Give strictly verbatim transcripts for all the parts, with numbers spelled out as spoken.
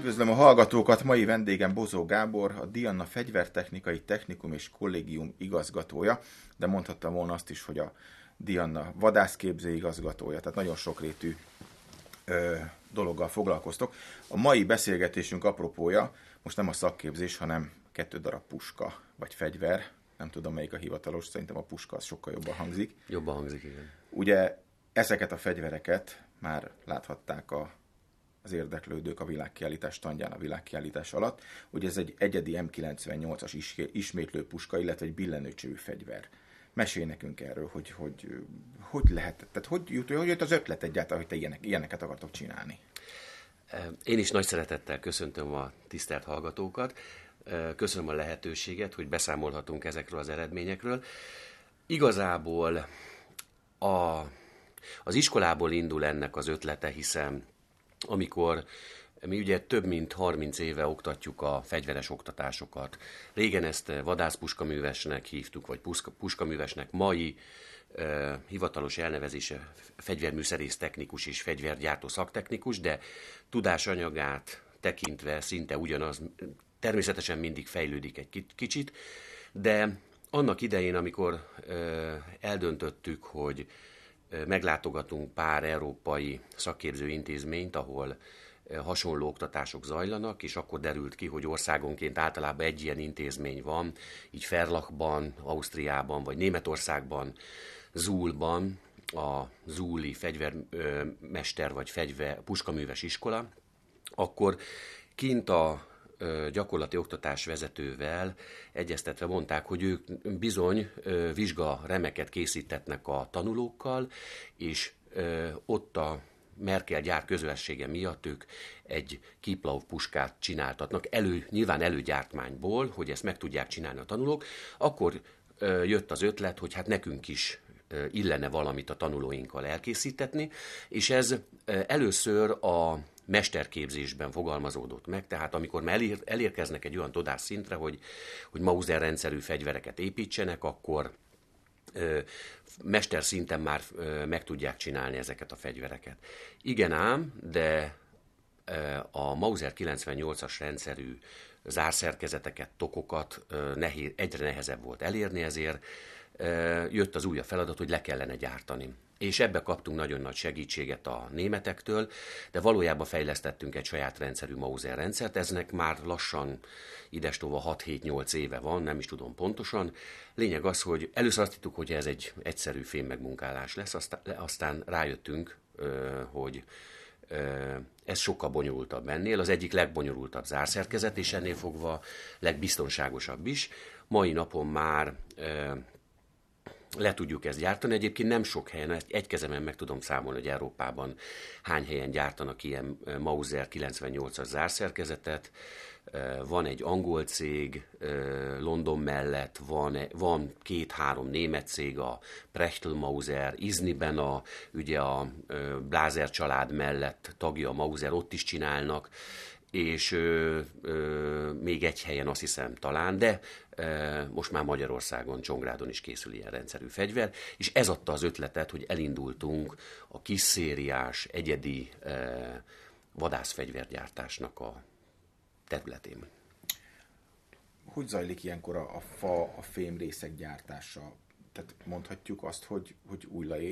Üdvözlöm a hallgatókat, mai vendégem Bozó Gábor, a Diana Fegyver Technikai Technikum és Kollégium igazgatója, de mondhattam volna azt is, hogy a Diana vadászképző igazgatója, tehát nagyon sokrétű ö, dologgal foglalkoztok. A mai beszélgetésünk apropója most nem a szakképzés, hanem kettő darab puska vagy fegyver, nem tudom melyik a hivatalos, szerintem a puska az sokkal jobban hangzik. Jobban hangzik, igen. Ugye ezeket a fegyvereket már láthatták a az érdeklődők a világkiállítás tandján, a világkiállítás alatt. Ugye ez egy egyedi em kilencvennyolcas ismétlő puska, illetve egy billenőcsövű fegyver. Mesélj nekünk erről, hogy hogy, hogy lehet, tehát hogy jut, hogy jött az ötlet egyáltalán, hogy te ilyenek, ilyeneket akartok csinálni? Én is nagy szeretettel köszöntöm a tisztelt hallgatókat, köszönöm a lehetőséget, hogy beszámolhatunk ezekről az eredményekről. Igazából a, az iskolából indul ennek az ötlete, hiszen amikor mi ugye több mint harminc éve oktatjuk a fegyveres oktatásokat. Régen ezt vadászpuskaművesnek hívtuk, vagy puska, puskaművesnek, mai uh, hivatalos elnevezése fegyverműszerész technikus és fegyvergyártó szaktechnikus, de tudásanyagát tekintve szinte ugyanaz, természetesen mindig fejlődik egy kicsit, de annak idején, amikor uh, eldöntöttük, hogy meglátogatunk pár európai szakképző intézményt, ahol hasonló oktatások zajlanak, és akkor derült ki, hogy országonként általában egy ilyen intézmény van, így Ferlachban, Ausztriában, vagy Németországban, Zúlban, a zúli fegyvermester vagy fegyver, puskaműves iskola, akkor kint a gyakorlati oktatás vezetővel egyeztetve mondták, hogy ők bizony vizsgaremeket készítetnek a tanulókkal, és ott a Merkel gyár közössége miatt ők egy Kipplauf puskát csináltatnak, elő, nyilván előgyártmányból, hogy ezt meg tudják csinálni a tanulók. Akkor jött az ötlet, hogy hát nekünk is illene valamit a tanulóinkkal elkészítetni, és ez először a mesterképzésben fogalmazódott meg, tehát amikor már elér, elérkeznek egy olyan tudásszintre, hogy, hogy Mauzer rendszerű fegyvereket építsenek, akkor ö, mesterszinten már ö, meg tudják csinálni ezeket a fegyvereket. Igen ám, de ö, a Mauzer kilencvennyolcas rendszerű zárszerkezeteket, tokokat ö, nehéz, egyre nehezebb volt elérni, ezért ö, jött az újabb feladat, hogy le kellene gyártani. És ebbe kaptunk nagyon nagy segítséget a németektől, de valójában fejlesztettünk egy saját rendszerű Mauzer rendszert, eznek már lassan idestova hat-hét-nyolc éve van, nem is tudom pontosan. Lényeg az, hogy először azt hittük, hogy ez egy egyszerű fémmegmunkálás lesz, aztán rájöttünk, hogy ez sokkal bonyolultabb ennél, az egyik legbonyolultabb zárszerkezet, és ennél fogva legbiztonságosabb is. Mai napon már le tudjuk ezt gyártani. Egyébként nem sok helyen, egy kezemen meg tudom számolni, hogy Európában hány helyen gyártanak ilyen Mauzer kilencvennyolcas zárszerkezetet. Van egy angol cég London mellett, van, van két-három német cég, a Prechtel Mauser, Isniben a, ugye a Blaser család mellett tagja a Mauzer, ott is csinálnak, és ö, ö, még egy helyen azt hiszem talán, de ö, most már Magyarországon, Csongrádon is készül ilyen rendszerű fegyver, és ez adta az ötletet, hogy elindultunk a kis szériás, egyedi ö, vadászfegyvergyártásnak a területén. Hogy zajlik ilyenkor a, a fa, a fém részek gyártása? Tehát mondhatjuk azt, hogy, hogy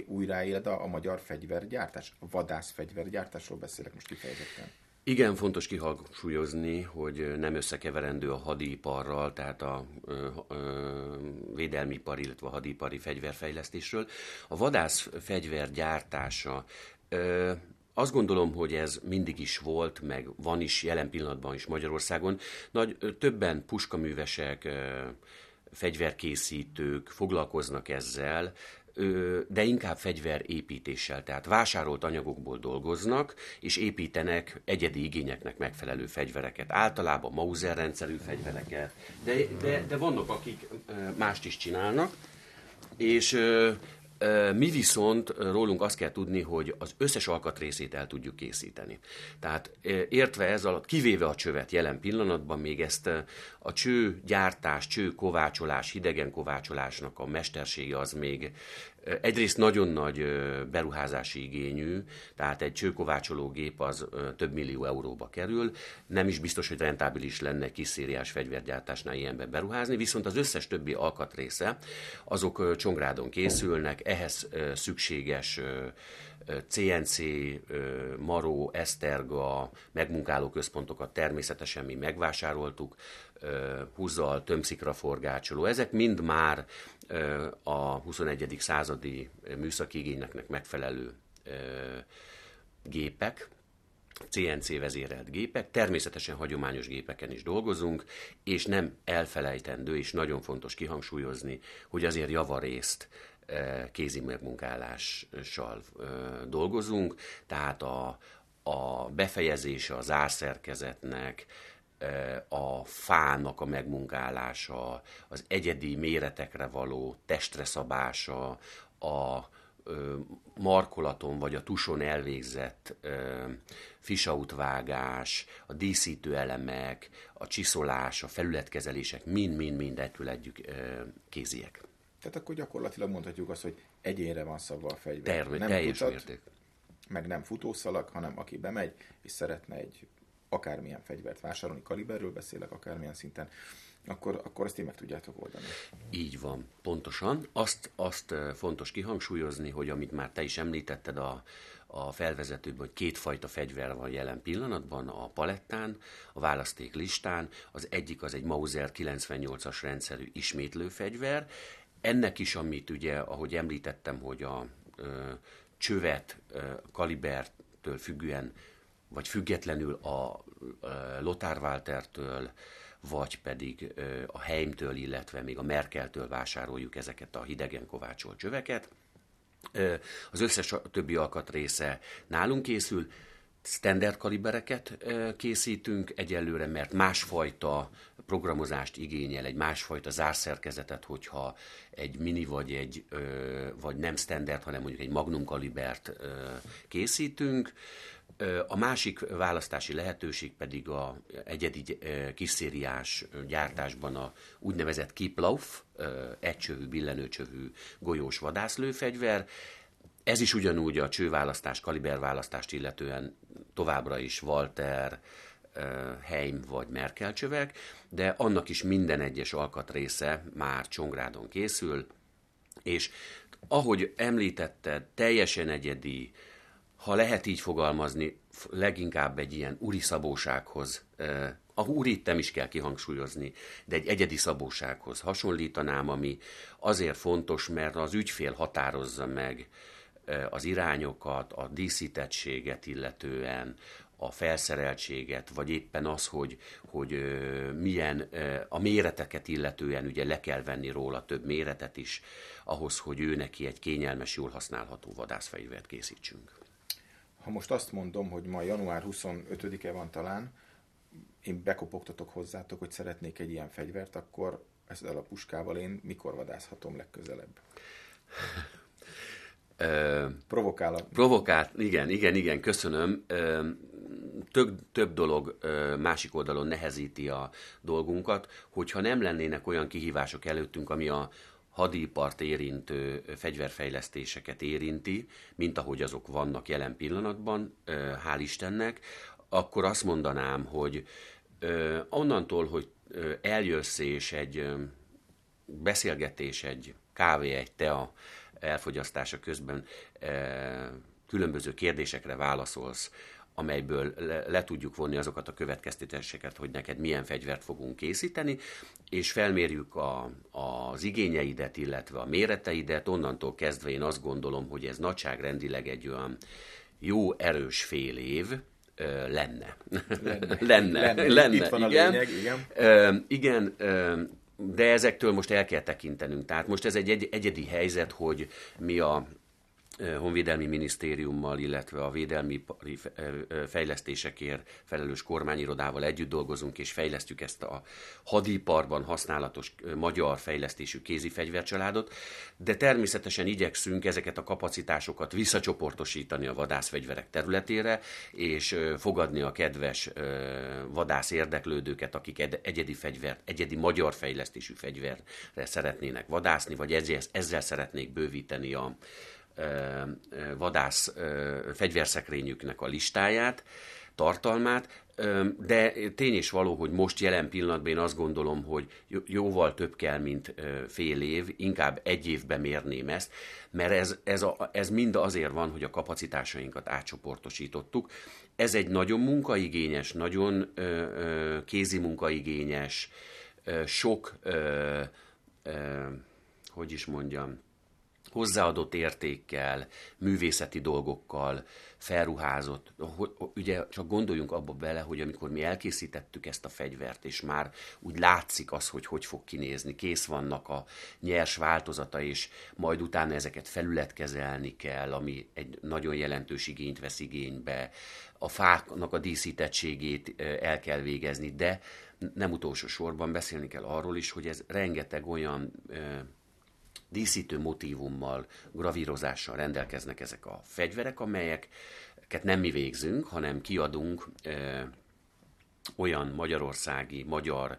újraéled a, a magyar fegyvergyártás, a vadászfegyvergyártásról beszélek most kifejezetten. Igen, fontos kihangsúlyozni, hogy nem összekeverendő a hadiparral, tehát a ö, ö, védelmipar, illetve a hadipari fegyverfejlesztésről. A vadász fegyver gyártása, ö, azt gondolom, hogy ez mindig is volt, meg van is, jelen pillanatban is Magyarországon. Nagy, ö, többen puskaművesek, ö, fegyverkészítők foglalkoznak ezzel, de inkább fegyverépítéssel, tehát vásárolt anyagokból dolgoznak, és építenek egyedi igényeknek megfelelő fegyvereket. Általában Mauser rendszerű fegyvereket, de, de, de vannak, akik mást is csinálnak, és mi viszont rólunk azt kell tudni, hogy az összes alkatrészét el tudjuk készíteni. Tehát értve ez alatt, kivéve a csövet jelen pillanatban, még ezt a cső gyártás, cső kovácsolás, hidegen kovácsolásnak a mestersége az még Egyrészt nagyon nagy beruházási igényű, tehát egy csőkovácsológép az több millió euróba kerül, nem is biztos, hogy rentábilis lenne kis szériás fegyvergyártásnál ilyenbe beruházni, viszont az összes többi alkatrésze, azok Csongrádon készülnek, ehhez szükséges cé en cé, Maró, Eszterga, megmunkáló központokat természetesen mi megvásároltuk, Huzal, tömszikra forgácsoló, ezek mind már a huszonegyedik századi műszaki igényeknek megfelelő gépek, cé en cé vezérelt gépek, természetesen hagyományos gépeken is dolgozunk, és nem elfelejtendő, és nagyon fontos kihangsúlyozni, hogy azért javarészt kézi megmunkálással dolgozunk, tehát a, a befejezése a zárszerkezetnek, a fának a megmunkálása, az egyedi méretekre való testre szabása, a markolaton vagy a tuson elvégzett fisautvágás, a díszítő elemek, a csiszolás, a felületkezelések, mind-mind-mind ettől együtt kéziek. Tehát akkor gyakorlatilag mondhatjuk azt, hogy egyénre van szabva a fegyver. Termi- nem teljes kutat, mérték. Meg nem futószalag, hanem aki bemegy és szeretne egy akármilyen fegyvert vásárolni, kaliberről beszélek, akármilyen szinten, akkor, akkor ezt így meg tudjátok oldani. Így van, pontosan. Azt, azt fontos kihangsúlyozni, hogy amit már te is említetted a, a felvezetőben, hogy kétfajta fegyver van jelen pillanatban a palettán, a választék listán. Az egyik az egy Mauzer kilencvennyolcas rendszerű ismétlő fegyver. Ennek is, amit ugye, ahogy említettem, hogy a ö, csövet, ö, kalibertől függően, vagy függetlenül a Lothar Waltertől, vagy pedig a Heimtől, illetve még a Merkeltől vásároljuk ezeket a hidegen kovácsolt csöveket. Az összes többi alkatrésze nálunk készül, standard kalibereket készítünk egyelőre, mert másfajta programozást igényel, egy másfajta zárszerkezetet, hogyha egy mini vagy egy, vagy nem standard, hanem mondjuk egy magnum kalibert készítünk. A másik választási lehetőség pedig a egyedi kisszériás gyártásban a úgynevezett Kipplauf, egycsövű, billenőcsövű golyós vadászlőfegyver. Ez is ugyanúgy a csőválasztás, kaliberválasztást illetően továbbra is Walter, Heim vagy Merkel csövek, de annak is minden egyes alkatrésze már Csongrádon készül, és ahogy említetted, teljesen egyedi, ha lehet így fogalmazni, leginkább egy ilyen úri szabósághoz, a úrit nem is kell kihangsúlyozni, de egy egyedi szabósághoz hasonlítanám, ami azért fontos, mert az ügyfél határozza meg az irányokat, a díszítettséget illetően, a felszereltséget, vagy éppen az, hogy, hogy milyen a méreteket illetően ugye le kell venni róla több méretet is, ahhoz, hogy ő neki egy kényelmes, jól használható vadászfegyvert készítsünk. Ha most azt mondom, hogy ma január huszonötödike van talán, én bekopogtatok hozzátok, hogy szeretnék egy ilyen fegyvert, akkor ezzel a puskával én mikor vadászhatom legközelebb? Provokálok. Provokált, igen, igen, igen, köszönöm. Több, több dolog másik oldalon nehezíti a dolgunkat, hogyha nem lennének olyan kihívások előttünk, ami a hadipart érintő fegyverfejlesztéseket érinti, mint ahogy azok vannak jelen pillanatban, hál' Istennek, akkor azt mondanám, hogy onnantól, hogy eljössz és egy beszélgetés, egy kávé, egy tea elfogyasztása közben különböző kérdésekre válaszolsz, amelyből le, le tudjuk vonni azokat a következtetéseket, hogy neked milyen fegyvert fogunk készíteni, és felmérjük a, az igényeidet, illetve a méreteidet, onnantól kezdve én azt gondolom, hogy ez nagyságrendileg egy olyan jó, erős fél év ö, lenne. Lenne. lenne. lenne. lenne. Itt van a igen. lényeg, igen. Ö, igen, ö, de ezektől most el kell tekintenünk. Tehát most ez egy, egy egyedi helyzet, hogy mi a Honvédelmi Minisztériummal, illetve a Védelmi Fejlesztésekért felelős kormányirodával együtt dolgozunk, és fejlesztjük ezt a hadiparban használatos magyar fejlesztésű kézifegyvercsaládot, de természetesen igyekszünk ezeket a kapacitásokat visszacsoportosítani a vadászfegyverek területére, és fogadni a kedves vadász érdeklődőket, akik egyedi fegyvert, egyedi magyar fejlesztésű fegyverre szeretnének vadászni, vagy ezzel, ezzel szeretnék bővíteni a vadász fegyverszekrényüknek a listáját, tartalmát, de tény és való, hogy most jelen pillanatban én azt gondolom, hogy jóval több kell, mint fél év, inkább egy évbe mérném ezt, mert ez, ez, a, ez mind azért van, hogy a kapacitásainkat átcsoportosítottuk. Ez egy nagyon munkaigényes, nagyon kézimunkaigényes, sok, hogy is mondjam, hozzáadott értékkel, művészeti dolgokkal felruházott. Ugye csak gondoljunk abba bele, hogy amikor mi elkészítettük ezt a fegyvert, és már úgy látszik az, hogy hogy fog kinézni, kész vannak a nyers változata, és majd utána ezeket felületkezelni kell, ami egy nagyon jelentős igényt vesz igénybe. A fáknak a díszítettségét el kell végezni, de nem utolsó sorban beszélni kell arról is, hogy ez rengeteg olyan díszítő motívummal, gravírozással rendelkeznek ezek a fegyverek, amelyeket nem mi végzünk, hanem kiadunk ö, olyan magyarországi, magyar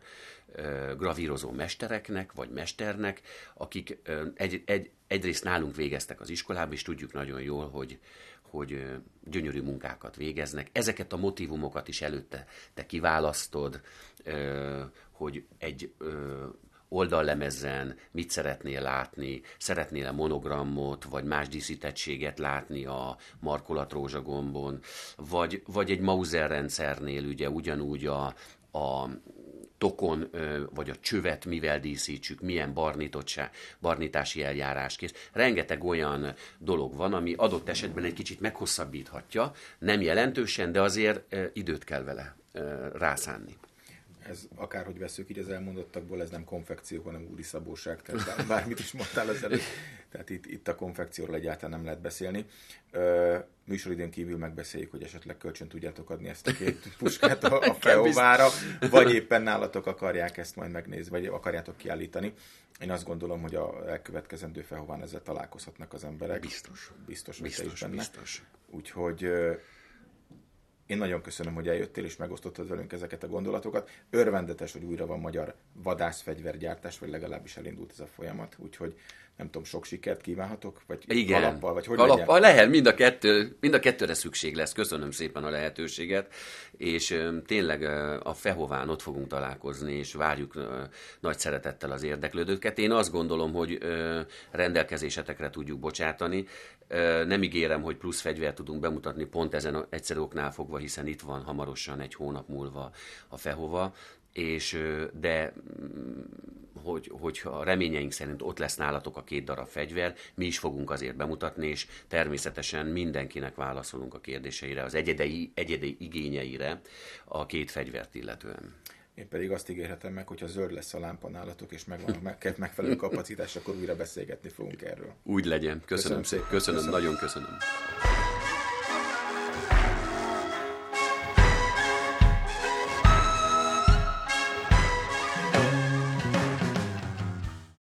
ö, gravírozó mestereknek, vagy mesternek, akik ö, egy, egy, egyrészt nálunk végeztek az iskolában, és tudjuk nagyon jól, hogy, hogy ö, gyönyörű munkákat végeznek. Ezeket a motívumokat is előtte te kiválasztod, ö, hogy egy... Ö, oldallemezen mit szeretnél látni, szeretnél-e monogramot, vagy más díszítettséget látni a markolatrózsagombon, vagy, vagy egy Mauzer rendszernél ugye ugyanúgy a, a tokon, vagy a csövet mivel díszítsük, milyen barnítási eljárás kész. Rengeteg olyan dolog van, ami adott esetben egy kicsit meghosszabbíthatja, nem jelentősen, de azért időt kell vele rászánni. Ez akárhogy veszük így az elmondottakból, ez nem konfekció, hanem úri szabóság, tehát bármit is mondtál az előtt. Tehát itt, itt a konfekcióról egyáltalán nem lehet beszélni. Műsoridőn kívül megbeszéljük, hogy esetleg kölcsön tudjátok adni ezt a két puskát a, a Fehovára, vagy éppen nálatok akarják ezt majd megnézni, vagy akarjátok kiállítani. Én azt gondolom, hogy a elkövetkezendő Fehován ezzel találkozhatnak az emberek. Biztos. Biztos, biztos, biztos. Úgyhogy... Én nagyon köszönöm, hogy eljöttél és megosztottad velünk ezeket a gondolatokat. Örvendetes, hogy újra van magyar vadászfegyvergyártás, vagy legalábbis elindult ez a folyamat, úgyhogy nem tudom, sok sikert kívánhatok, vagy igen, kalappal, vagy hogy kalappal lehet, mind a, kettő, mind a kettőre szükség lesz. Köszönöm szépen a lehetőséget, és tényleg a Fehován ott fogunk találkozni, és várjuk nagy szeretettel az érdeklődőket. Én azt gondolom, hogy rendelkezésetekre tudjuk bocsátani. Nem ígérem, hogy plusz fegyvert tudunk bemutatni pont ezen egyszerű oknál fogva, hiszen itt van hamarosan egy hónap múlva a Fehova, és de hogy, hogyha reményeink szerint ott lesz nálatok a két darab fegyver, mi is fogunk azért bemutatni, és természetesen mindenkinek válaszolunk a kérdéseire, az egyedi, egyedi igényeire a két fegyvert illetően. Én pedig azt ígérhetem meg, hogyha zöld lesz a lámpa nálatok, és megvan a meg, megfelelő kapacitás, akkor újra beszélgetni fogunk erről. Úgy legyen. Köszönöm, köszönöm szépen. Köszönöm, köszönöm, nagyon köszönöm.